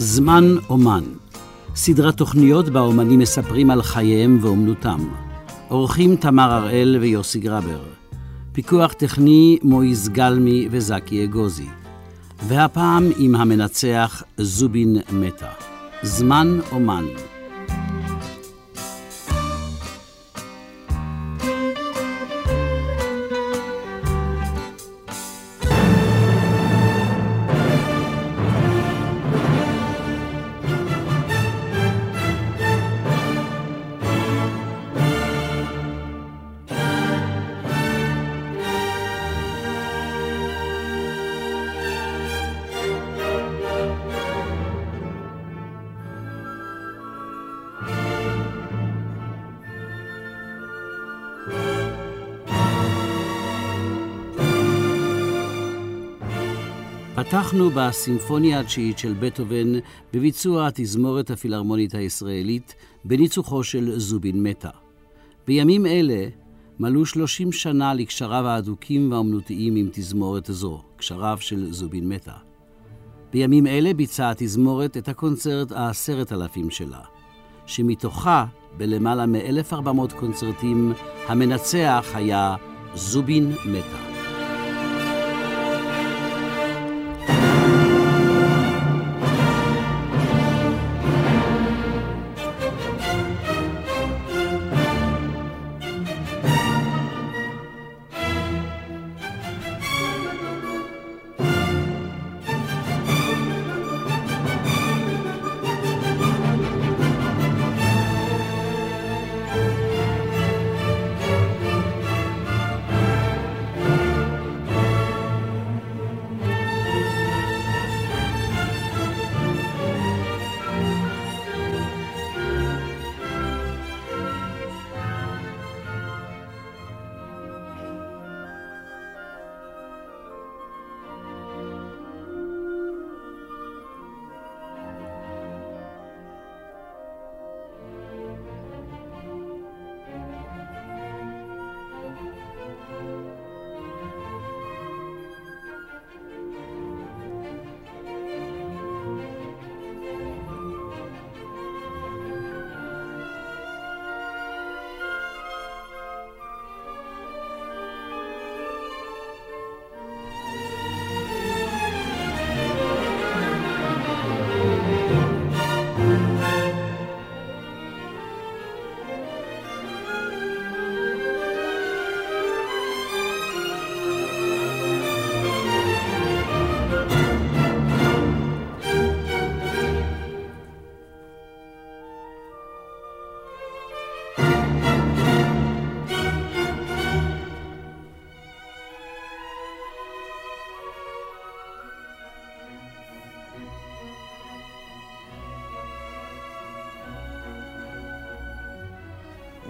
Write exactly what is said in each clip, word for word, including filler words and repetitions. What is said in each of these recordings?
זמן אומן, סדרת תוכניות בה אומנים מספרים על חייהם ואומנותם. עורכים תמר אראל ויוסי גרבר. פיקוח טכני מויז גלמי וזקי אגוזי. והפעם עם המנצח זובין מטה. זמן אומן. פתחנו בסימפוניה התשיעית של בטהובן בביצוע התזמורת הפילהרמונית הישראלית בניצוחו של זובין מטה. בימים אלה מלאו שלושים שנה לקשריו האדוקים והאומנותיים עם תזמורת זו, קשריו של זובין מטה. בימים אלה ביצעה התזמורת את הקונצרט העשרת אלפים שלה, שמתוכה בלמעלה מ-אלף וארבע מאות קונצרטים המנצח היה זובין מטה.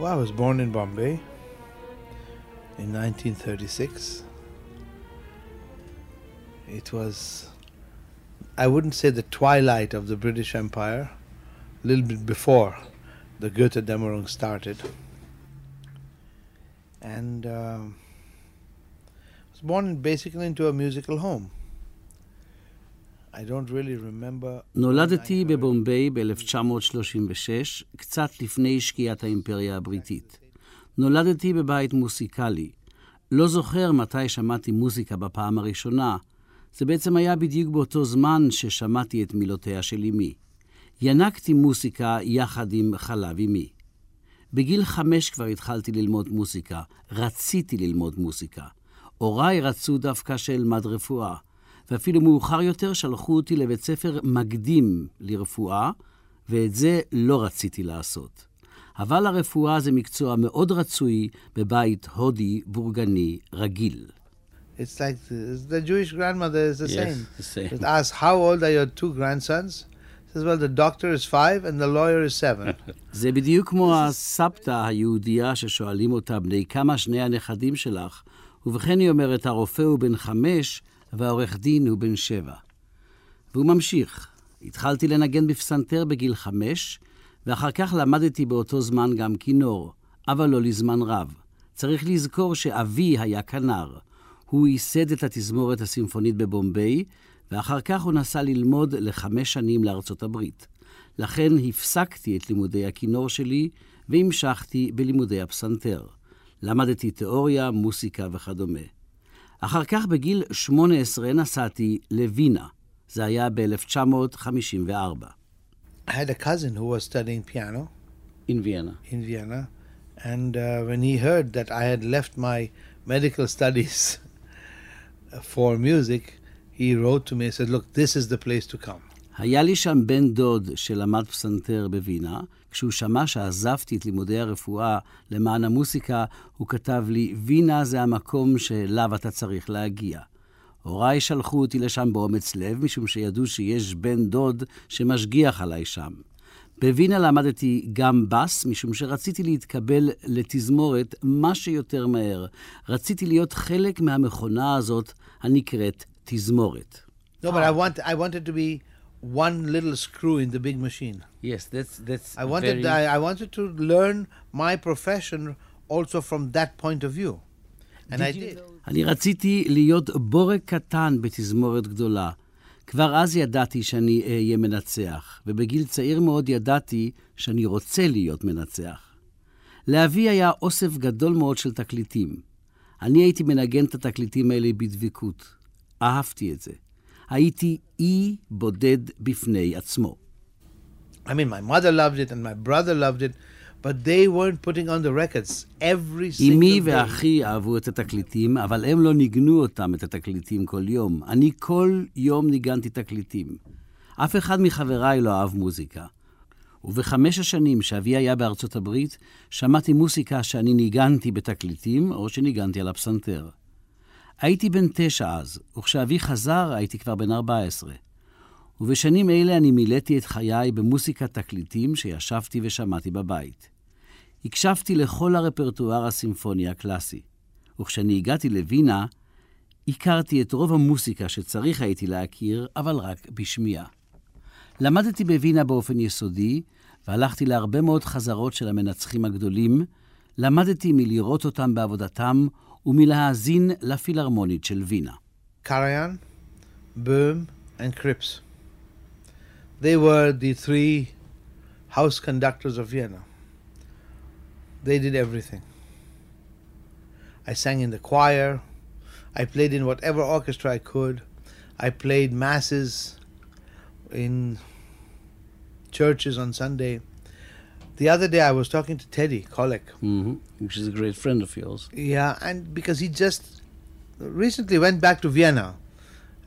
Well, I was born in Bombay in nineteen thirty-six. It was, I wouldn't say the twilight of the British Empire, a little bit before the Goethe-Dämmerung started. And uh, I was born basically into a musical home. I don't really remember. נולדתי בבומביי ב-אלף תשע מאות שלושים ושש, קצת לפני שקיעת האימפריה הבריטית. נולדתי בבית מוסיקלי. לא זוכר מתי שמעתי מוזיקה בפעם הראשונה. זה בעצם היה בדיוק באותו זמן ששמעתי את מילותיה של אמי. ינקתי מוזיקה יחד עם חלב אמי. בגיל חמש כבר התחלתי ללמוד מוזיקה. רציתי ללמוד מוזיקה. הוריי רצו דווקא שאלמד רפואה. ואפילו מאוחר יותר שלחו אותי לבית ספר מקדים לרפואה, ואת זה לא רציתי לעשות. אבל הרפואה זה מקצוע מאוד רצוי בבית הודי בורגני רגיל. It's like the, the Jewish grandmother is the yes, same. The same. It asks, how old are your two grandsons? She says, well, the doctor is five and the lawyer is seven. זה בדיוק כמו הסבתא היהודיה ששואלים אותה בני כמה שני הנכדים שלך, ובכן היא אומרת, הרופא הוא בן חמש, והעורך דין הוא בן שבע. והוא ממשיך. התחלתי לנגן בפסנתר בגיל חמש, ואחר כך למדתי באותו זמן גם כינור, אבל לא לזמן רב. צריך לזכור שאבי היה כנר. הוא ייסד את התזמורת הסימפונית בבומביי, ואחר כך הוא נסע ללמוד לחמש שנים לארצות הברית. לכן הפסקתי את לימודי הכינור שלי והמשכתי בלימודי הפסנתר. למדתי תיאוריה, מוסיקה וכדומה. אחר כך בגיל שמונה עשרה נסעתי לווינה. זה היה ב-אלף תשע מאות חמישים וארבע. I had a cousin who was studying piano in Vienna. In Vienna. And uh, when he heard that I had left my medical studies for music, he wrote to me and said, look, this is the place to come. היה לי שם בן דוד שלמד פסנתר בווינה. כשהוא שמע שעזבתי את לימודי הרפואה למען המוסיקה, הוא כתב לי, וינה זה המקום שאליו אתה צריך להגיע. הוריי שלחו אותי לשם באומץ לב, משום שידעו שיש בן דוד שמשגיח עליי שם. בווינה למדתי גם בס, משום שרציתי להתקבל לתזמורת מה שיותר מהר. רציתי להיות חלק מהמכונה הזאת הנקראת תזמורת. No, but I want, I wanted to be one little screw in the big machine. Yes, that's that's I wanted very... I, I wanted to learn my profession also from that point of view. And did I did. אני רציתי להיות בורג קטן בתזמורת גדולה. כבר אז ידעתי שאני אהיה מנצח, ובגיל צעיר מאוד ידעתי שאני רוצה להיות מנצח. לאבי היה אוסף גדול מאוד של תקליטים. אני הייתי מנגן את התקליטים האלה בדביקות. אהבתי את זה. הייתי אי בודד בפני עצמו. I mean, my mother loved it and my brother loved it, but they weren't putting on the records every single day. אמי ואחי אהבו את התקליטים, אבל הם לא ניגנו אותם את התקליטים כל יום. אני כל יום ניגנתי תקליטים. אף אחד מחבריי לא אהב מוזיקה. ובחמש השנים שאבי היה בארצות הברית, שמעתי מוסיקה שאני ניגנתי בתקליטים או שניגנתי על הפסנתר. הייתי בן תשע אז, וכשאבי חזר הייתי כבר בן ארבע עשרה. ובשנים אלה אני מילאתי את חיי במוסיקת תקליטים שישבתי ושמעתי בבית. הקשבתי לכל הרפרטואר הסימפוני הקלאסי. וכשאני הגעתי לווינה, הכרתי את רוב המוסיקה שצריך הייתי להכיר, אבל רק בשמיעה. למדתי בווינה באופן יסודי, והלכתי להרבה מאוד חזרות של המנצחים הגדולים. למדתי מלראות אותם בעבודתם ומלהאזין לפילהרמונית של וינה. קריין, בום, and Kripps. They were the three house conductors of Vienna. They did everything. I sang in the choir. I played in whatever orchestra I could. I played masses in churches on Sunday. The other day I was talking to Teddy Kollek, mm-hmm, which is a great friend of yours. Yeah, and because he just recently went back to Vienna.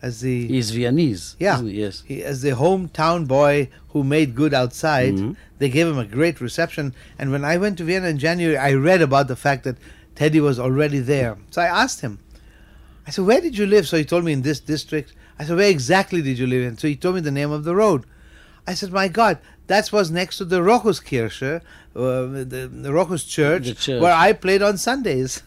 As the, he's Viennese, yeah, isn't he? Yes. He, as the hometown boy who made good outside, mm-hmm. They gave him a great reception. And when I went to Vienna in January, I read about the fact that Teddy was already there. So I asked him, I said, where did you live? So he told me in this district. I said, where exactly did you live in? So he told me the name of the road. I said, my God, that was next to the Rokhuskirche, uh, the, the Rokhuskirche church, the church, where I played on Sundays.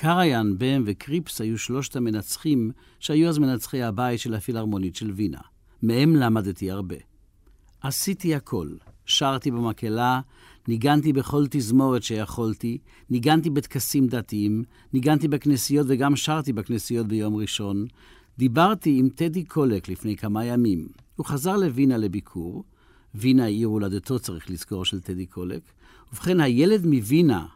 קריין, בהם וקריפס היו שלושת המנצחים שהיו אז מנצחי הבית של הפילהרמונית של וינה. מהם למדתי הרבה. עשיתי הכל. שרתי במקהלה, ניגנתי בכל תזמורת שיכולתי, ניגנתי בטקסים דתיים, ניגנתי בכנסיות וגם שרתי בכנסיות ביום ראשון. דיברתי עם טדי קולק לפני כמה ימים. הוא חזר לוינה לביקור. וינה היא הולדתו, צריך לזכור, של טדי קולק. ובכן, הילד מווינה,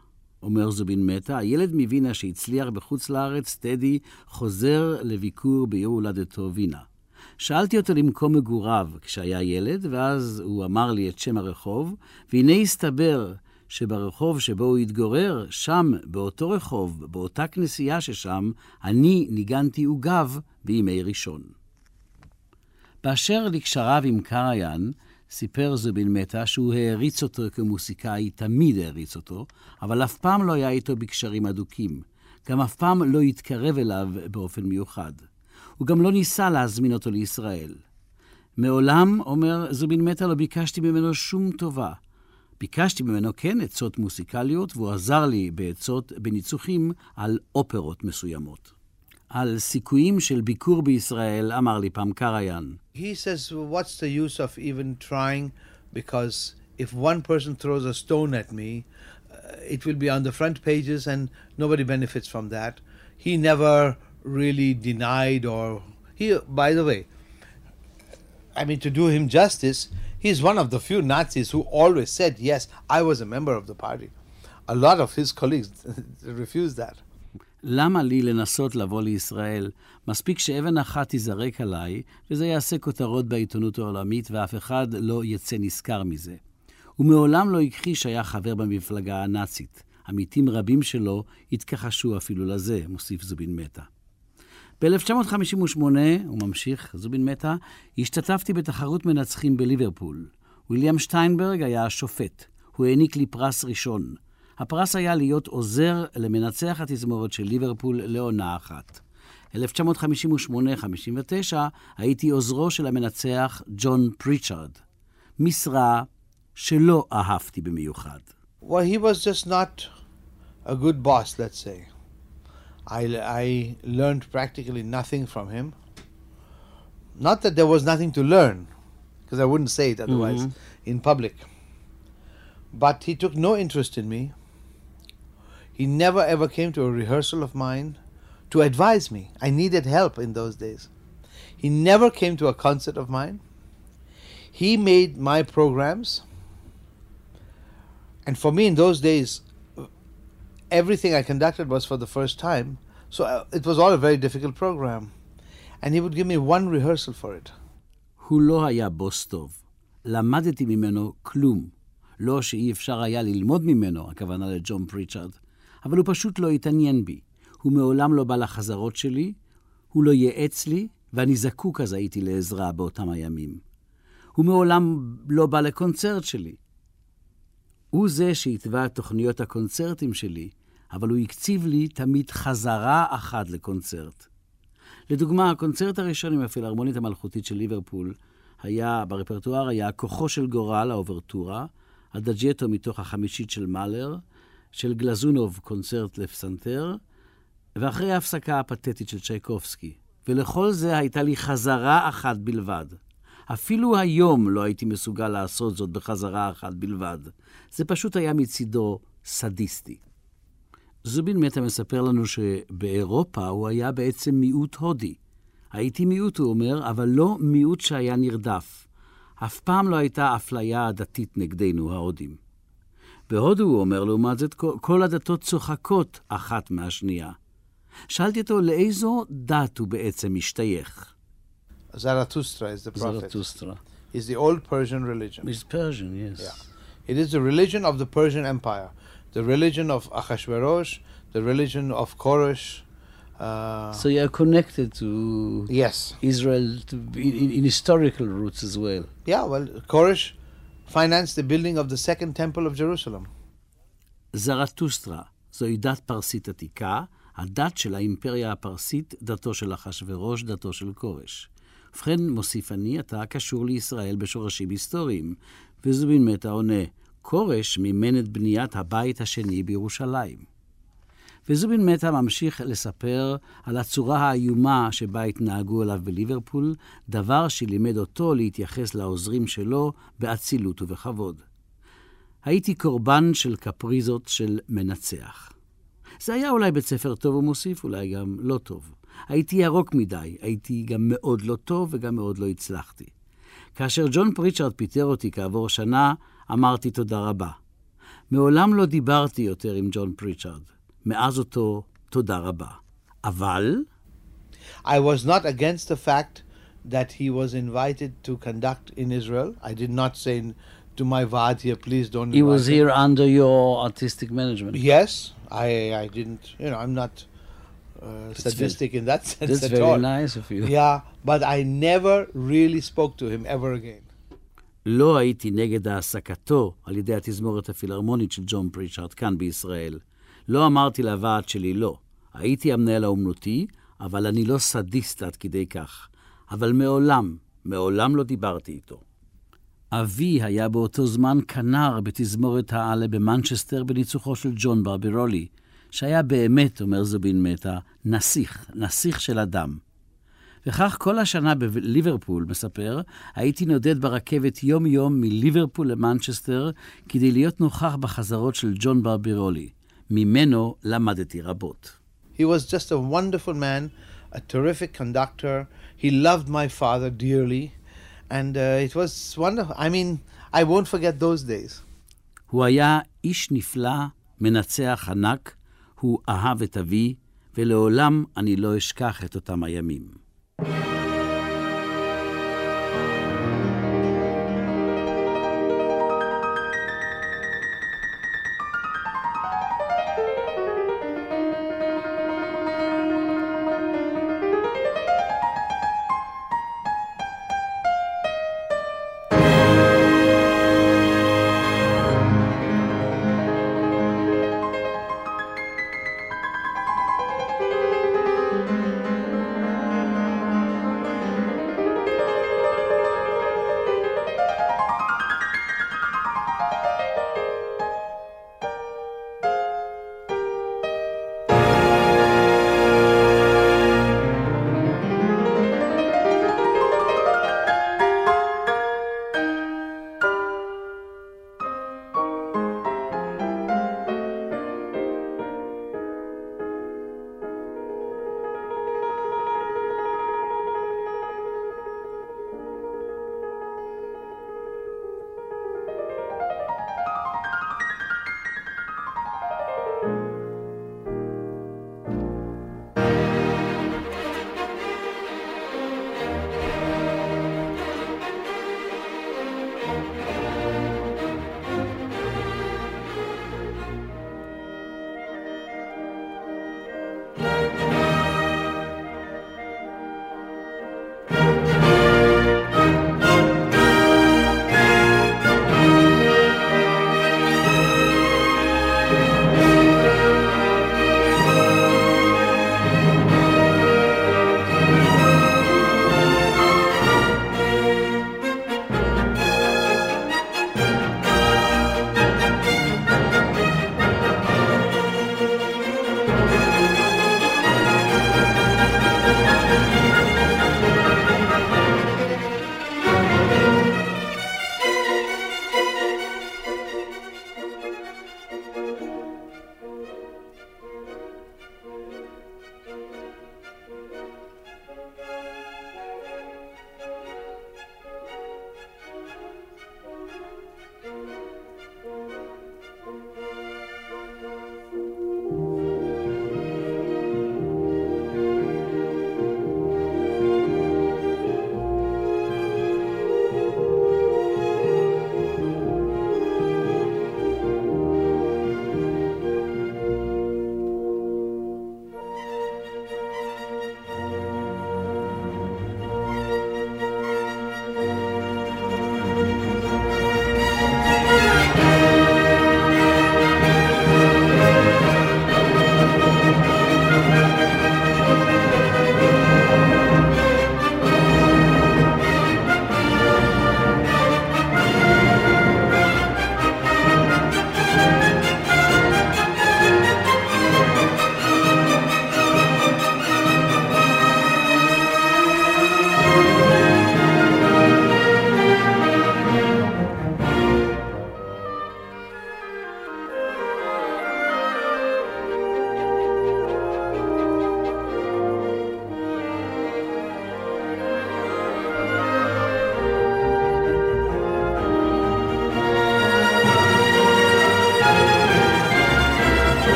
אומר זובין מטה, הילד מווינה שהצליח בחוץ לארץ, טדי, חוזר לביקור בעיר הולדתו וינה. שאלתי אותו למקום מגוריו כשהיה ילד, ואז הוא אמר לי את שם הרחוב, והנה הסתבר שברחוב שבו הוא התגורר, שם, באותו רחוב, באותה כנסייה ששם, אני ניגנתי וגב בימי ראשון. באשר לקשריו עם קריין, סיפר זובין מטה שהוא העריץ אותו כמוסיקאי, תמיד העריץ אותו, אבל אף פעם לא היה איתו בקשרים אדוקים. גם אף פעם לא התקרב אליו באופן מיוחד. הוא גם לא ניסה להזמין אותו לישראל. מעולם, אומר זובין מטה, לא ביקשתי ממנו שום טובה. ביקשתי ממנו כן עצות מוסיקליות, והוא עזר לי בעצות בניצוחים על אופרות מסוימות. על סיכויים של ביקור בישראל, אמר לי פעם קריין. He says, what's the use of even trying? Because if one person throws a stone at me, uh, it will be on the front pages and nobody benefits from that. He never really denied or He, by the way, I mean, to do him justice, he's one of the few Nazis who always said, yes, I was a member of the party. A lot of his colleagues refused that. למה לי לנסות לבוא לישראל? מספיק שאבן אחת תיזרק עליי, וזה יעשה כותרות בעיתונות העולמית, ואף אחד לא יצא נזכר מזה. ומעולם לא הכחיש שהיה חבר במפלגה הנאצית. עמיתים רבים שלו התכחשו אפילו לזה, מוסיף זובין מטה. ב-אלף תשע מאות חמישים ושמונה, הוא ממשיך, זובין מטה, השתתפתי בתחרות מנצחים בליברפול. ויליאם שטיינברג היה השופט. הוא העניק לי פרס ראשון. הפרס היה להיות עוזר למנצח התזמורות של ליברפול לעונה אחת. אלף תשע מאות חמישים ושמונה חמישים ותשע הייתי עוזרו של המנצח ג'ון פריצ'רד. משרה שלא אהבתי במיוחד. Well, he was just not a good boss, let's say. I, I learned practically nothing from him. Not that there was nothing to learn, because I wouldn't say it otherwise mm-hmm. in public. But he took no interest in me. He never ever came to a rehearsal of mine to advise me. I needed help in those days. He never came to a concert of mine. He made my programs. And for me in those days, everything I conducted was for the first time. So it was all a very difficult program. And he would give me one rehearsal for it. הוא לא היה בוס טוב. למדתי ממנו כלום. לא שאי אפשר היה ללמוד ממנו, הכוונה לג'ון פריצ'רד, אבל הוא פשוט לא התעניין בי. הוא מעולם לא בא לחזרות שלי, הוא לא ייעץ לי, ואני זקוק אז הייתי לעזרה באותם הימים. הוא מעולם לא בא לקונצרט שלי. הוא זה שהתווה תוכניות הקונצרטים שלי, אבל הוא הקציב לי תמיד חזרה אחת לקונצרט. לדוגמה, הקונצרט הראשון עם הפילהרמונית המלכותית של ליברפול, היה, ברפרטואר היה כוחו של גורל, האוברטורה, הדג'טו מתוך החמישית של מאלר, של גלזונוב קונצרט לפסנתר, ואחרי ההפסקה הפתטית של צ'ייקובסקי. ולכל זה הייתה לי חזרה אחת בלבד. אפילו היום לא הייתי מסוגל לעשות זאת בחזרה אחת בלבד. זה פשוט היה מצידו סדיסטי. זובין מטה מספר לנו שבאירופה הוא היה בעצם מיעוט הודי. הייתי מיעוט, הוא אומר, אבל לא מיעוט שהיה נרדף. אף פעם לא הייתה אפליה דתית נגדנו, ההודים. בהודו, הוא אומר, לעומת זאת, כל הדתות צוחקות אחת מהשנייה. שאלתי אותו, לאיזו דת הוא בעצם משתייך? Zarathustra is the prophet. Zarathustra. Is the old Persian religion. It's Persian, yes. Yeah. It is the religion of the Persian Empire. The religion of Ahasuerus, the religion of Korosh. Uh, so you are connected to yes. Israel to, in, in historical roots as well. Yeah, well, Korosh financed the building of the second temple of Jerusalem. זרטוסטרה, זוהי דת פרסית עתיקה, הדת של האימפריה הפרסית, דתו של אחשוורוש, דתו של קורש. ובכן, מוסיף אני, אתה קשור לישראל בשורשים היסטוריים, וזובין מטה עונה, קורש מימן את בניית הבית השני בירושלים. וזובין מטה ממשיך לספר על הצורה האיומה שבה התנהגו אליו בליברפול, דבר שלימד אותו להתייחס לעוזרים שלו באצילות ובכבוד. הייתי קורבן של קפריזות של מנצח. זה היה אולי בית ספר טוב ומוסיף, אולי גם לא טוב. הייתי ירוק מדי, הייתי גם מאוד לא טוב וגם מאוד לא הצלחתי. כאשר ג'ון פריצ'רד פיטר אותי כעבור שנה, אמרתי תודה רבה. מעולם לא דיברתי יותר עם ג'ון פריצ'רד. מאז אותו תודה רבה. אבל I was not against the fact that he was invited to conduct in Israel. I did not say to my ועד here, please don't invite him. He was here under your artistic management. Yes, I, I didn't, you know, I'm not uh, sadistic very, in that sense at all. That's very nice of you. Yeah, but I never really spoke to him ever again. לא הייתי נגד העסקתו על ידי התזמורת הפילהרמונית של ג'ון פריצ'רד כאן בישראל. לא אמרתי לוועד שלי לא. הייתי המנהל האומנותי, אבל אני לא סדיסט עד כדי כך. אבל מעולם, מעולם לא דיברתי איתו. אבי היה באותו זמן כנר בתזמורת העלה במנצ'סטר בניצוחו של ג'ון ברבירולי, שהיה באמת, אומר זובין מטה, נסיך, נסיך של אדם. וכך כל השנה בליברפול, מספר, הייתי נודד ברכבת יום יום מליברפול למנצ'סטר כדי להיות נוכח בחזרות של ג'ון ברבירולי. ממנו למדתי רבות. He was just a wonderful man, a terrific conductor. He loved my father dearly, and uh, it was wonderful. I mean, I won't forget those days. הוא היה איש נפלא, מנצח ענק, הוא אהב את אבי, ולעולם אני לא אשכח את אותם הימים.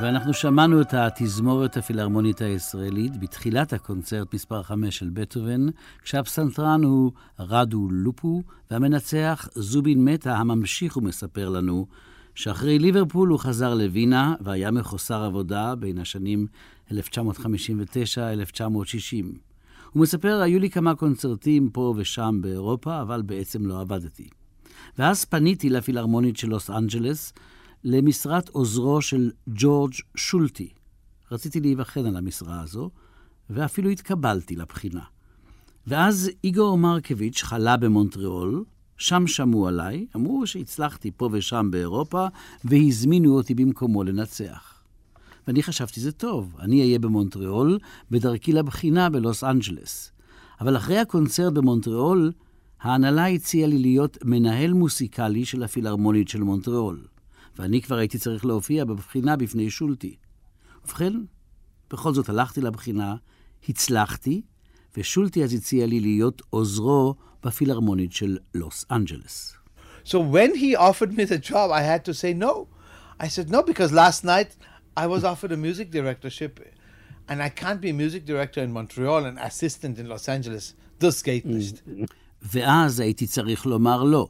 ואנחנו שמענו את התזמורת הפילהרמונית הישראלית בתחילת הקונצרט מספר חמש של בטהובן, כשהפסנתרן הוא רדו לופו, והמנצח זובין מטה הממשיך ומספר לנו שאחרי ליברפול הוא חזר לווינה והיה מחוסר עבודה בין השנים אלף תשע מאות חמישים ותשע עד אלף תשע מאות שישים. הוא מספר, היו לי כמה קונצרטים פה ושם באירופה, אבל בעצם לא עבדתי. ואז פניתי לפילהרמונית של לוס אנג'לס, למשרת עוזרו של ג'ורג' שולטי. רציתי להיבחן על המשרה הזו, ואפילו התקבלתי לבחינה. ואז איגור מרקביץ' חלה במונטריאול, שם שמעו עליי, אמרו שהצלחתי פה ושם באירופה, והזמינו אותי במקומו לנצח. ואני חשבתי זה טוב, אני אהיה במונטריאול, בדרכי לבחינה בלוס אנג'לס. אבל אחרי הקונצרט במונטריאול, ההנהלה הציעה לי להיות מנהל מוסיקלי של הפילהרמונית של מונטריאול. ואני כבר הייתי צריך להופיע בבחינה בפני שולטי. ובכן, בכל זאת הלכתי לבחינה, הצלחתי, ושולטי אז הציע לי להיות עוזרו בפילהרמונית של לוס אנג'לס. So when he offered me the job, I had to say no. I said no, because last night I was offered a music directorship, and I can't be a music director in Montreal and assistant in Los Angeles. Das geht nicht. ואז הייתי צריך לומר לא.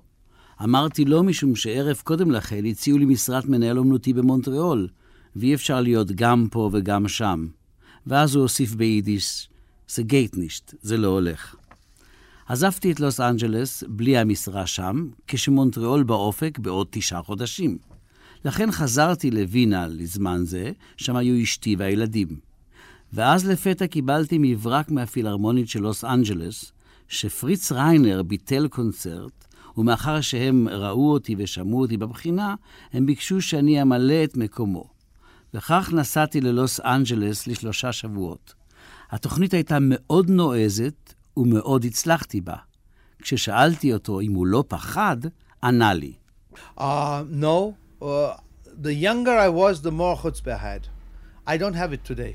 אמרתי לא משום שערב קודם לכן הציעו לי משרת מנהל אומנותי במונטריאול, ואי אפשר להיות גם פה וגם שם. ואז הוא הוסיף ביידיש, זה גייטנישט, זה לא הולך. עזבתי את לוס אנג'לס בלי המשרה שם, כשמונטריאול באופק בעוד תשעה חודשים. לכן חזרתי לווינה לזמן זה, שם היו אשתי והילדים. ואז לפתע קיבלתי מברק מהפילהרמונית של לוס אנג'לס, שפריץ ריינר ביטל קונצרט, ומאחר שהם ראו אותי ושמעו אותי בבחינה, הם ביקשו שאני אמלא את מקומו. וכך נסעתי ללוס אנג'לס לשלושה שבועות. התוכנית הייתה מאוד נועזת, ומאוד הצלחתי בה. כששאלתי אותו אם הוא לא פחד, ענה לי. Uh, no, uh, the younger I was, the more chutzpah I had. I don't have it today.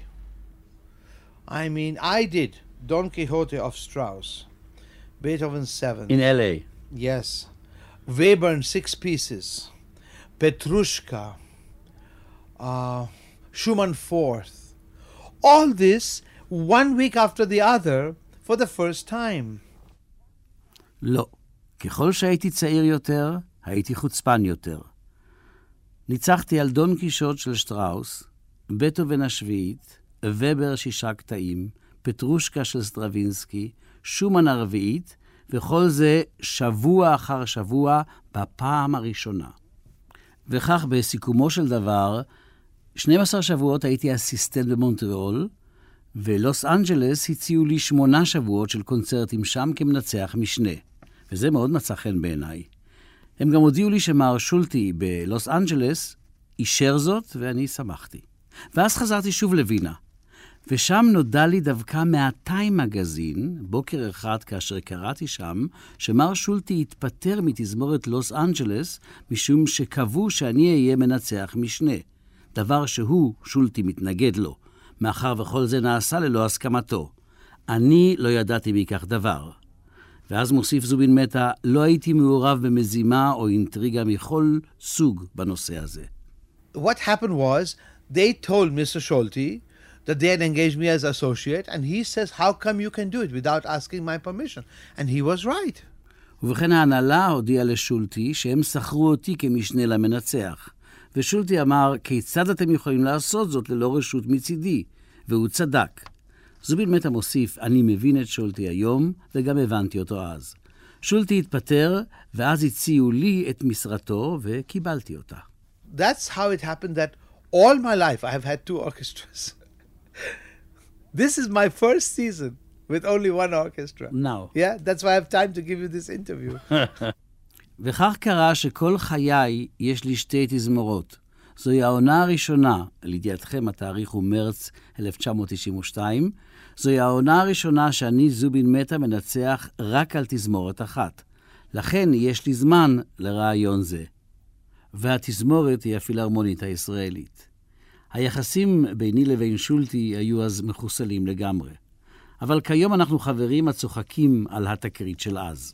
I mean, I did Don Quixote of Strauss, Beethoven seven. In L A. Yes. Weber in six pieces. Petrushka. Uh, Schumann fourth. All this one week after the other for the first time. לא. ככל שהייתי צעיר יותר, הייתי חוצפן יותר. ניצחתי על דון קישוט של שטראוס, בטהובן השביעית, ובר שישה קטעים, פטרושקה של סטרווינסקי, שומן הרביעית, וכל זה שבוע אחר שבוע בפעם הראשונה. וכך בסיכומו של דבר, שנים עשר שבועות הייתי אסיסטנט במונטריאול, ולוס אנג'לס הציעו לי שמונה שבועות של קונצרטים שם כמנצח משנה. וזה מאוד מצא חן בעיניי. הם גם הודיעו לי שמר שולטי בלוס אנג'לס אישר זאת, ואני שמחתי. ואז חזרתי שוב לווינה. ושם נודע לי דווקא מעתי מגזין, בוקר אחד כאשר קראתי שם, שמר שולטי התפטר מתזמורת לוס אנג'לס, משום שקבעו שאני אהיה מנצח משנה. דבר שהוא, שולטי, מתנגד לו, מאחר וכל זה נעשה ללא הסכמתו. אני לא ידעתי מכך דבר. ואז מוסיף זובין מטה, לא הייתי מעורב במזימה או אינטריגה מכל סוג בנושא הזה. What happened was, they told Mister Schulte, that they had engaged me as associate, and he says, how come you can do it without asking my permission? And he was right. ובכן ההנהלה הודיעה לשולטי שהם שכרו אותי כמשנה למנצח. ושולטי אמר, כיצד אתם יכולים לעשות זאת ללא רשות מצידי? והוא צדק. זובין מטה מוסיף, אני מבין את שולטי היום, וגם הבנתי אותו אז. שולטי התפטר, ואז הציעו לי את משרתו, וקיבלתי אותה. That's how it happened that all my life I have had two orchestras. This is my first season with only one orchestra. Now. Yeah, that's why I have time to give you this interview. וכך קרה שכל חיי יש לי שתי תזמורות. זוהי העונה הראשונה, לידיעתכם התאריך הוא מרץ אלף תשע מאות תשעים ושתיים, זוהי העונה הראשונה שאני זובין מטה מנצח רק על תזמורת אחת. לכן יש לי זמן לרעיון זה. והתזמורת היא הפילהרמונית הישראלית. היחסים ביני לבין שולטי היו אז מחוסלים לגמרי. אבל כיום אנחנו חברים הצוחקים על התקרית של אז.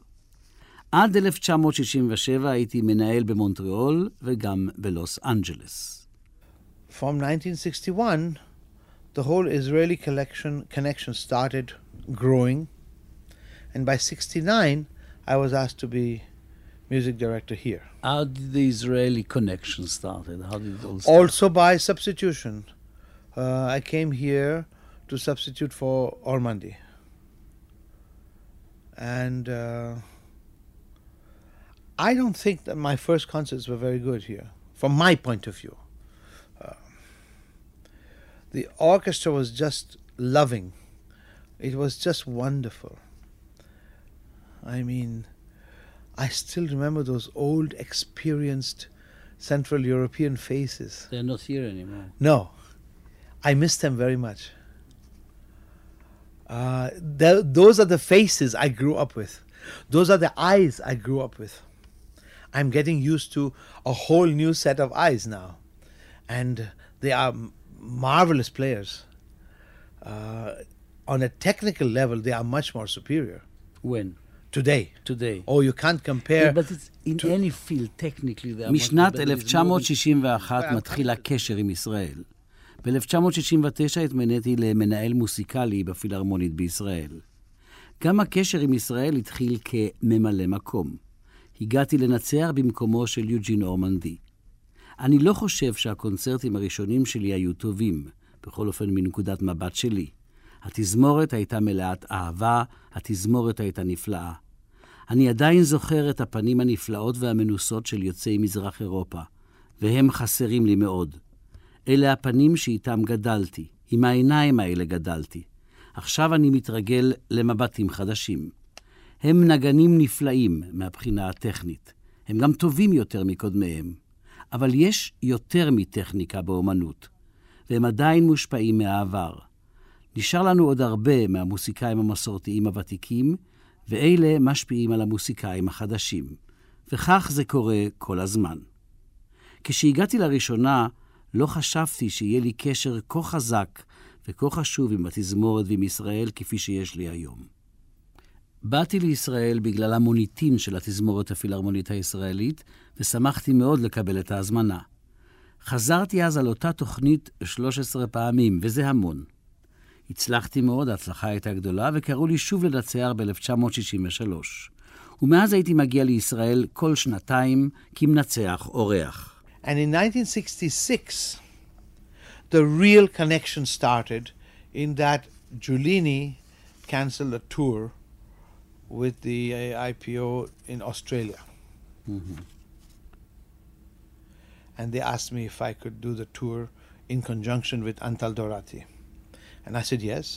עד אלף תשע מאות שישים ושבע הייתי מנהל במונטריאול וגם בלוס אנג'לס. From nineteen sixty-one, the whole Israeli collection connection started growing, and by sixty-nine, I was asked to be music director here. How did the Israeli connection started? How did it all start? Also by substitution. Uh, I came here to substitute for Ormandy. And uh, I don't think that my first concerts were very good here, from my point of view. Uh, the orchestra was just loving. It was just wonderful. I mean, I still remember those old, experienced Central European faces. They're not here anymore. No. I miss them very much. Uh, th those are the faces I grew up with. Those are the eyes I grew up with. I'm getting used to a whole new set of eyes now. And they are marvelous players. Uh, on a technical level, they are much more superior. When? Today. Today. Oh, you can't compare. Yeah, but it's in any field, technically. משנת אלף תשע מאות שישים ואחת מתחיל הקשר עם ישראל. ב-אלף תשע מאות שישים ותשע התמניתי למנהל מוסיקלי בפילהרמונית בישראל. גם הקשר עם ישראל התחיל כממלא מקום. הגעתי לנצח במקומו של יוג'ין אורמנדי. אני לא חושב שהקונצרטים הראשונים שלי היו טובים, בכל אופן מנקודת מבט שלי. התזמורת הייתה מלאת אהבה, התזמורת הייתה נפלאה. אני עדיין זוכר את הפנים הנפלאות והמנוסות של יוצאי מזרח אירופה, והם חסרים לי מאוד. אלה הפנים שאיתם גדלתי, עם העיניים האלה גדלתי. עכשיו אני מתרגל למבטים חדשים. הם נגנים נפלאים מהבחינה הטכנית. הם גם טובים יותר מקודמיהם. אבל יש יותר מטכניקה באומנות, והם עדיין מושפעים מהעבר. נשאר לנו עוד הרבה מהמוסיקאים המסורתיים הוותיקים, ואלה משפיעים על המוסיקאים החדשים. וכך זה קורה כל הזמן. כשהגעתי לראשונה, לא חשבתי שיהיה לי קשר כה חזק וכה חשוב עם התזמורת ועם ישראל כפי שיש לי היום. באתי לישראל בגלל המוניטין של התזמורת הפילהרמונית הישראלית, ושמחתי מאוד לקבל את ההזמנה. חזרתי אז על אותה תוכנית שלוש עשרה פעמים, וזה המון. הצלחתי מאוד, ההצלחה הייתה גדולה, וקראו לי שוב לנצח ב-אלף תשע מאות שישים ושלוש. ומאז הייתי מגיע לישראל כל שנתיים כמנצח אורח. And in nineteen sixty-six, the real connection started in that Giulini canceled a tour with the I P O in Australia. Mm-hmm. And they asked me if I could do the tour in conjunction with Antal Dorati. And I said yes.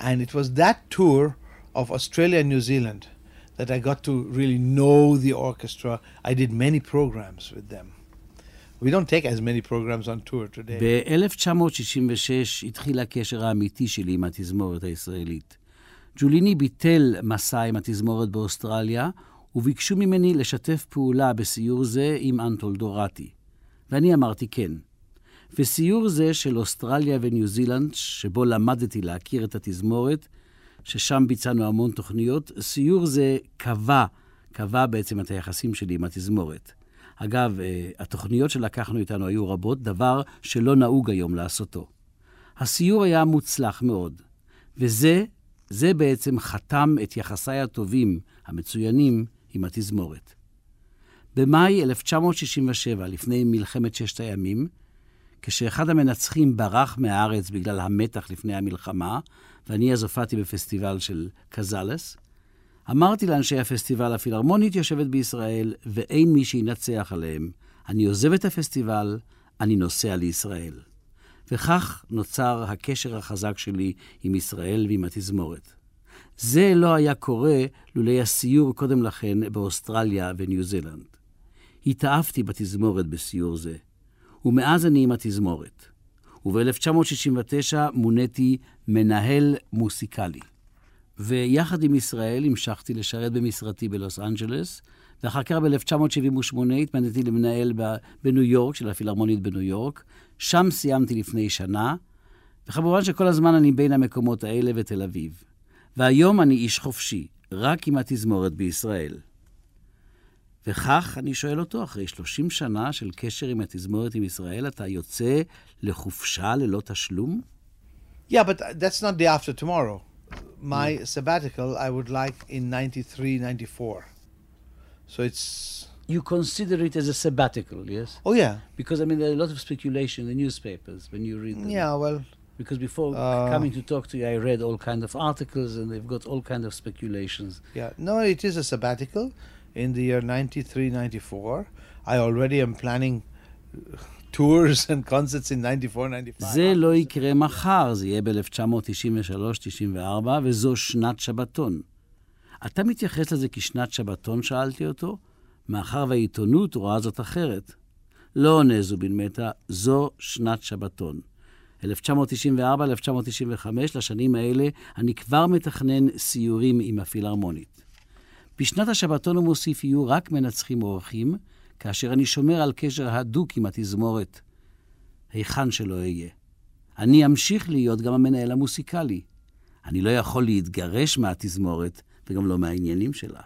And it was that tour of Australia and New Zealand that I got to really know the orchestra. I did many programs with them. We don't take as many programs on tour today. ב-אלף תשע מאות שישים ושש התחיל הקשר האמיתי שלי עם התזמורת הישראלית. ג'וליני ביטל מסע עם התזמורת באוסטרליה, וביקשו ממני לשתף פעולה בסיור זה עם אנטול דורטי. ואני אמרתי כן. וסיור זה של אוסטרליה וניו זילנד, שבו למדתי להכיר את התזמורת, ששם ביצענו המון תוכניות, סיור זה קבע, קבע בעצם את היחסים שלי עם התזמורת. אגב, התוכניות שלקחנו איתנו היו רבות, דבר שלא נהוג היום לעשותו. הסיור היה מוצלח מאוד, וזה, זה בעצם חתם את יחסיי הטובים, המצוינים, עם התזמורת. במאי אלף תשע מאות שישים ושבע, לפני מלחמת ששת הימים, כשאחד המנצחים ברח מהארץ בגלל המתח לפני המלחמה, ואני אז הופעתי בפסטיבל של קזלס, אמרתי לאנשי הפסטיבל, הפילהרמונית יושבת בישראל, ואין מי שינצח עליהם. אני עוזב את הפסטיבל, אני נוסע לישראל. וכך נוצר הקשר החזק שלי עם ישראל ועם התזמורת. זה לא היה קורה לולא הסיור קודם לכן באוסטרליה וניו זילנד. התאהבתי בתזמורת בסיור זה. ומאז אני עם התזמורת, וב-אלף תשע מאות שישים ותשע מוניתי מנהל מוסיקלי. ויחד עם ישראל המשכתי לשרת במשרתי בלוס אנג'לס, ואחר כך ב-אלף תשע מאות שבעים ושמונה התמניתי למנהל בניו יורק, של הפילהרמונית בניו יורק, שם סיימתי לפני שנה, וכמובן שכל הזמן אני בין המקומות האלה ותל אביב. והיום אני איש חופשי, רק עם התזמורת בישראל. וכך אני שואל אותו, אחרי שלושים שנה של קשר עם התזמורת עם ישראל, אתה יוצא לחופשה ללא תשלום? Yeah, but that's not the after tomorrow. My sabbatical I would like in ninety-three ninety-four. So it's... You consider it as a sabbatical, yes? Oh, yeah. Because, I mean, there are a lot of speculation in the newspapers when you read them. Yeah, well... Because before uh, coming to talk to you, I read all kind of articles, and they've got all kind of speculations. Yeah, no, it is a sabbatical. In the year ninety-three ninety-four, I already am planning tours and concerts in ninety-four ninety-five. זה לא יקרה מחר, זה יהיה ב-אלף תשע מאות תשעים ושלוש תשעים וארבע, וזו שנת שבתון. אתה מתייחס לזה כשנת שבתון, שאלתי אותו, מאחר והעיתונות רואה זאת אחרת. לא עונה זובין מטה, זו שנת שבתון. אלף תשע מאות תשעים וארבע עד אלף תשע מאות תשעים וחמש, לשנים האלה, אני כבר מתכנן סיורים עם הפילהרמונית. בשנת השבתון ומוסיף יהיו רק מנצחים אורחים, כאשר אני שומר על קשר הדוק עם התזמורת. היכן שלא אהיה. אני אמשיך להיות גם המנהל המוסיקלי. אני לא יכול להתגרש מהתזמורת, וגם לא מהעניינים שלה.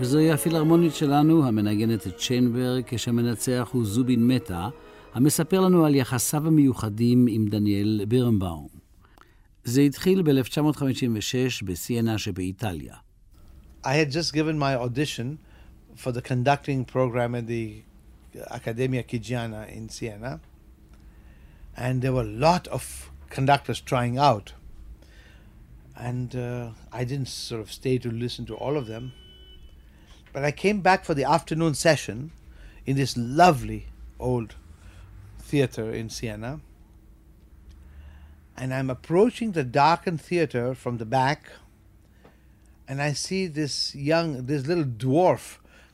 וזוהי הפילהרמונית שלנו, המנגנת את שיינברג, כשהמנצח הוא זובין מטה, המספר לנו על יחסיו המיוחדים עם דניאל ברנבאום. זה התחיל ב-אלף תשע מאות חמישים ושש בסיינה שבאיטליה. I had just given my audition for the conducting program at the Accademia Chigiana in Siena, and there were a lot of conductors trying out, and uh, I didn't sort of stay to listen to all of them, but I came back for the afternoon session in this lovely old theater in Siena, and I'm approaching the darkened theater from the back, and I see this young, this little dwarf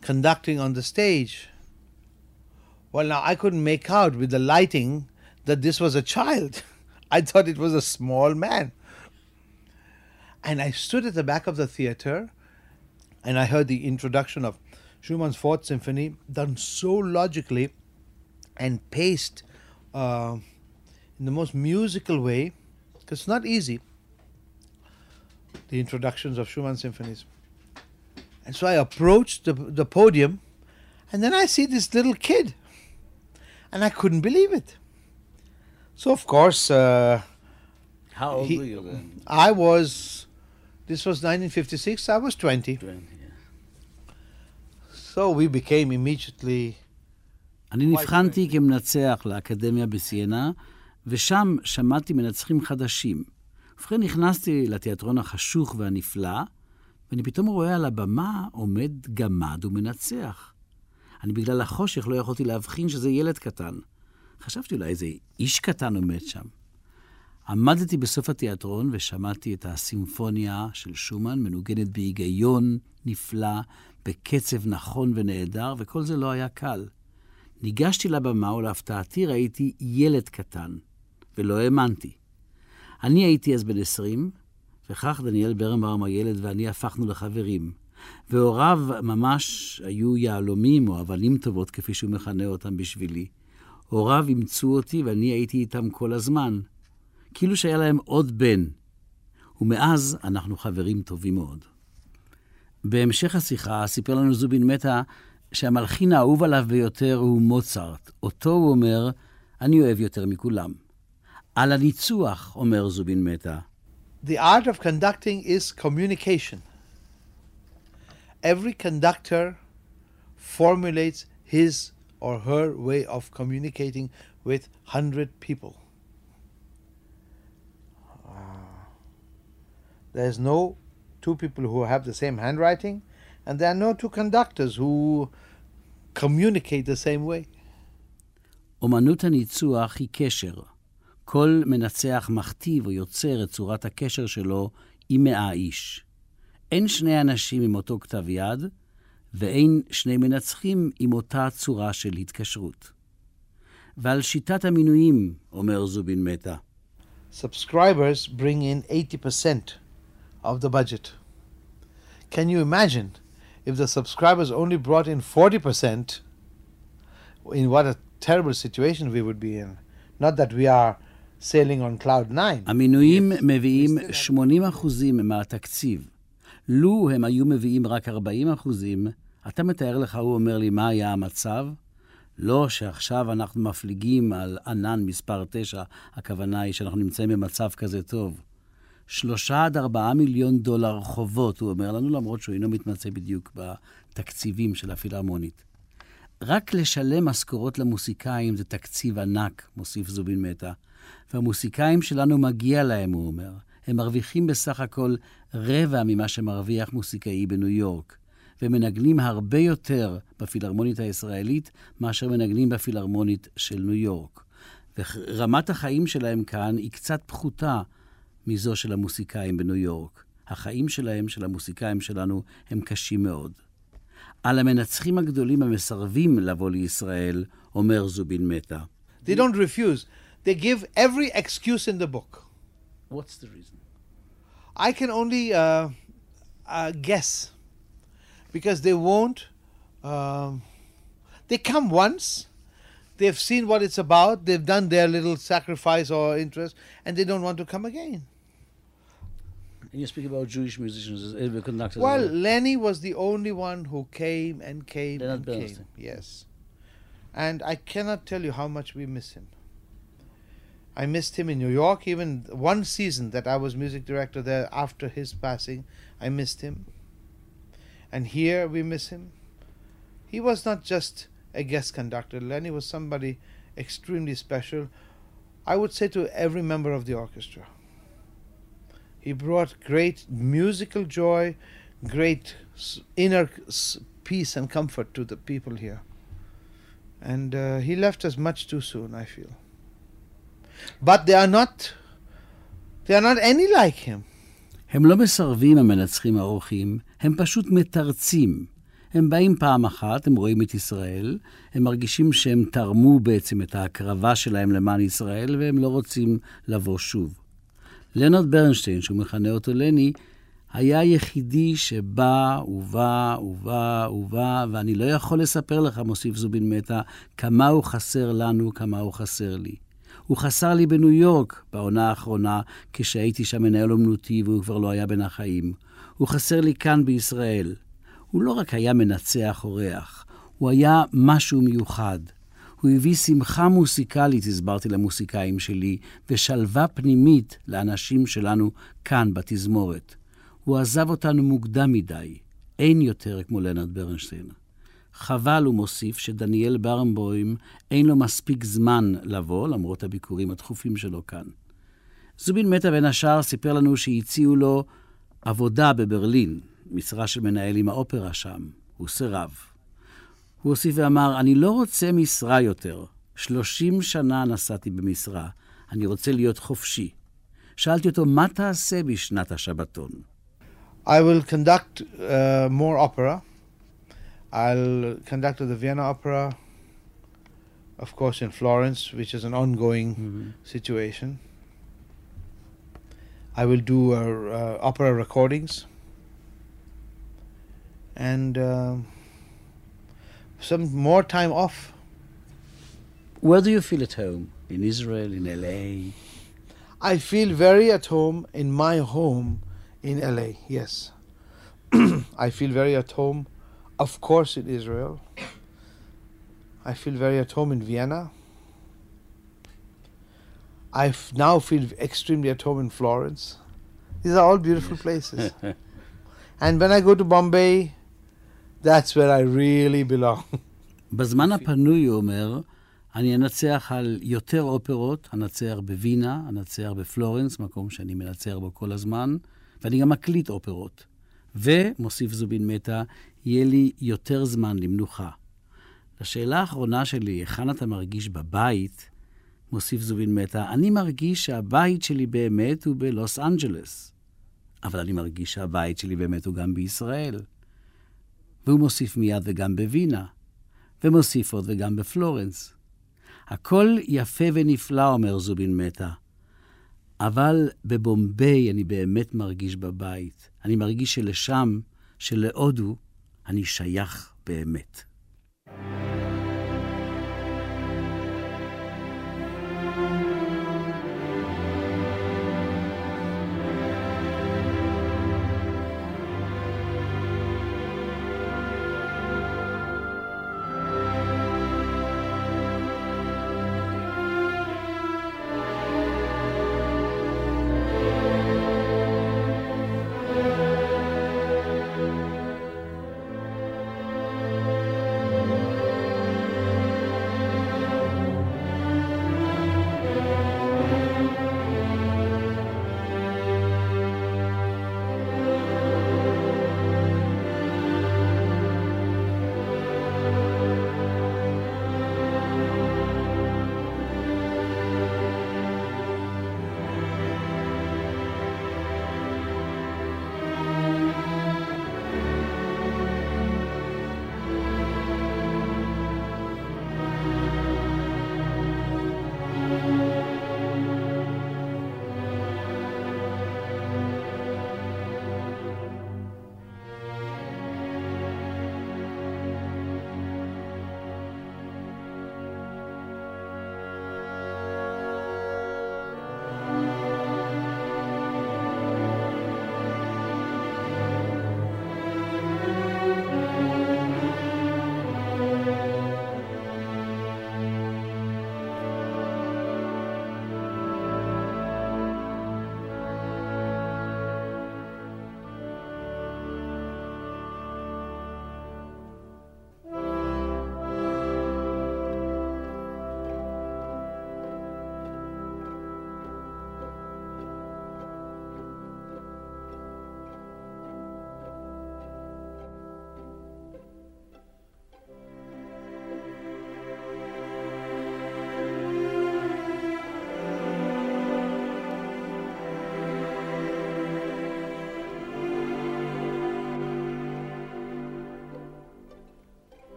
conducting on the stage. Well, now I couldn't make out with the lighting that this was a child. I thought it was a small man. And I stood at the back of the theater and I heard the introduction of Schumann's Fourth Symphony done so logically and paced uh, in the most musical way, because it's not easy, the introductions of Schumann symphonies. And so I approached the, the podium, and then I see this little kid, and I couldn't believe it. So of course... Uh, How old he, were you then? I was, this was nineteen fifty-six, I was twenty. twenty, yeah. So we became immediately... אני נבחנתי כמנצח לאקדמיה בסיינה, ושם שמעתי מנצחים חדשים. ובכן נכנסתי לתיאטרון החשוך והנפלא, ואני פתאום רואה על הבמה עומד גמד ומנצח. אני בגלל החושך לא יכולתי להבחין שזה ילד קטן. חשבתי אולי איזה איש קטן עומד שם. עמדתי בסוף התיאטרון ושמעתי את הסימפוניה של שומן, מנוגנת בהיגיון נפלא, בקצב נכון ונהדר, וכל זה לא היה קל. ניגשתי לבמה ולהפתעתי ראיתי ילד קטן, ולא האמנתי. אני הייתי אז בן עשרים, וכך דניאל ברנבאום הילד ואני הפכנו לחברים. והוריו ממש היו יעלומים או אבנים טובות, כפי שהוא מכנה אותם בשבילי. הוריו אימצו אותי ואני הייתי איתם כל הזמן. כאילו שהיה להם עוד בן. ומאז אנחנו חברים טובים מאוד. בהמשך השיחה סיפר לנו זובין מטה שהמלחין האהוב עליו ביותר הוא מוצרט. אותו הוא אומר, אני אוהב יותר מכולם. על הניצוח, אומר זובין מטה. The art of conducting is communication. Every conductor formulates his or her way of communicating with one hundred people. There's no two people who have the same handwriting, and there are no two conductors who communicate the same way. אומנות הניצוח היא קשר. כל מנצח מכתיב או יוצר את צורת הקשר שלו עם מאה איש. אין שני אנשים עם אותו כתב יד, ואין שני מנצחים עם אותה צורה של התקשרות. ועל שיטת המינויים, אומר זובין מטה. Subscribers bring in eighty percent of the budget. Can you imagine if the subscribers only brought in forty percent, in what a terrible situation we would be in. Not that we are sailing on cloud nine. המינויים מביאים שמונים אחוז מהתקציב. לו הם היו מביאים רק ארבעים אחוז, אתה מתאר לך, הוא אומר לי, מה היה המצב? לא שעכשיו אנחנו מפליגים על ענן מספר תשע, הכוונה היא שאנחנו נמצאים במצב כזה טוב. שלושה עד ארבעה מיליון דולר חובות, הוא אומר לנו, למרות שהוא אינו מתמצא בדיוק בתקציבים של הפילהרמונית. רק לשלם משכורות למוסיקאים זה תקציב ענק, מוסיף זובין מטה. והמוסיקאים שלנו מגיע להם, הוא אומר. הם מרוויחים בסך הכל רבע ממה שמרוויח מוסיקאי בניו יורק, ומנגנים הרבה יותר בפילהרמונית הישראלית מאשר מנגנים בפילהרמונית של ניו יורק. ורמת החיים שלהם כאן היא קצת פחותה מזו של המוסיקאים בניו יורק. החיים שלהם, של המוסיקאים שלנו, הם קשים מאוד. על המנצחים הגדולים המסרבים לבוא לישראל, אומר זובין מטה. They don't refuse. They give every excuse in the book. What's the reason? I can only uh, uh, guess. Because they won't. Uh, they come once. They've seen what it's about. They've done their little sacrifice or interest. And they don't want to come again. And you speak about Jewish musicians as uh, conductors. Well, Lenny was the only one who came and came Leonard and Bernstein. came. Yes. And I cannot tell you how much we miss him. I missed him in New York. Even one season that I was music director there after his passing, I missed him. And here we miss him. He was not just a guest conductor. Lenny was somebody extremely special. I would say to every member of the orchestra. He brought great musical joy, great inner peace and comfort to the people here. And uh, he left us much too soon, I feel. But they are not, they are not any like him. הם לא מסרבים המנצחים האורחים, הם פשוט מתרצים. הם באים פעם אחת, הם רואים את ישראל, הם מרגישים שהם תרמו בעצם את ההקרבה שלהם למען ישראל, והם לא רוצים לבוא שוב. לנרד ברנשטיין, שהוא מכנה אותו לני, היה יחידי שבא ובא ובא ובא, ואני לא יכול לספר לך, מוסיף זובין מטה, כמה הוא חסר לנו, כמה הוא חסר לי. הוא חסר לי בניו יורק בעונה האחרונה, כשהייתי שם מנהל אומנותי והוא כבר לא היה בין החיים. הוא חסר לי כאן בישראל. הוא לא רק היה מנצח אורח, הוא היה משהו מיוחד. הוא הביא שמחה מוסיקלית, הסברתי למוסיקאים שלי, ושלווה פנימית לאנשים שלנו כאן בתזמורת. הוא עזב אותנו מוקדם מדי, אין יותר כמו לנרד ברנשטיין. חבל, הוא מוסיף, שדניאל ברנבוים אין לו מספיק זמן לבוא, למרות הביקורים הדחופים שלו כאן. זובין מטה בין השאר סיפר לנו שהציעו לו עבודה בברלין, משרה של מנהל עם האופרה שם. הוא סירב. הוא הוסיף ואמר, אני לא רוצה משרה יותר. שלושים שנה נסעתי במשרה. אני רוצה להיות חופשי. שאלתי אותו, מה תעשה בשנת השבתון? I will conduct uh, more opera. I'll conduct the Vienna Opera, of course, in Florence, which is an ongoing mm-hmm. situation. I will do uh, uh, opera recordings and uh, some more time off. Where do you feel at home? In Israel, in L A? I feel very at home in my home in L A, yes. I feel very at home. Of course in Israel. I feel very at home in Vienna. I f- now feel extremely at home in Florence. These are all beautiful places. And when I go to Bombay, that's where I really belong. בזמן הפנוי, הוא אומר, אני אנצח על יותר אופרות, אנצח בווינה, אנצח בפלורנס, מקום שאני מנצח בו כל הזמן, ואני גם מקליט אופרות. ומוסיף זובין מטה, יהיה לי יותר זמן למנוחה. לשאלה האחרונה שלי, היכן אתה מרגיש בבית, מוסיף זובין מטה, אני מרגיש שהבית שלי באמת הוא בלוס אנג'לס. אבל אני מרגיש שהבית שלי באמת הוא גם בישראל. והוא מוסיף מיד וגם בווינה. ומוסיף עוד וגם בפלורנס. הכל יפה ונפלא, אומר זובין מטה. אבל בבומביי אני באמת מרגיש בבית. אני מרגיש שלשם, שלהודו, אני שייך באמת.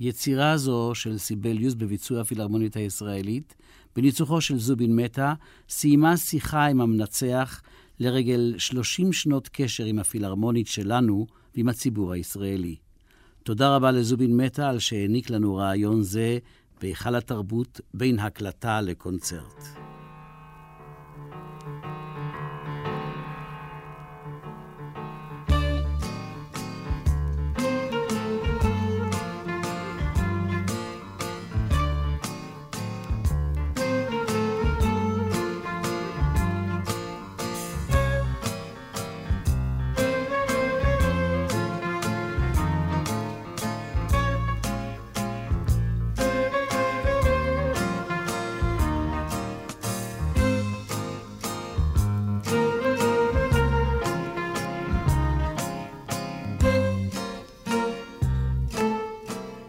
יצירה זו של סיבליוס בביצוע הפילהרמונית הישראלית, בניצוחו של זובין מטה, סיימה שיחה עם המנצח לרגל שלושים שנות קשר עם הפילהרמונית שלנו ועם הציבור הישראלי. תודה רבה לזובין מטה על שהעניק לנו רעיון זה בהיכל התרבות בין הקלטה לקונצרט.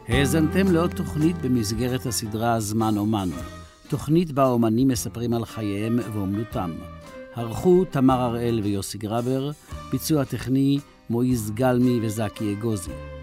האזנתם לעוד תוכנית במסגרת הסדרה זמן אומן, תוכנית בה אומנים מספרים על חייהם ואומנותם. ערכו תמר הראל ויוסי גרבר, ביצוע טכני מויז גלמי וזקי אגוזי.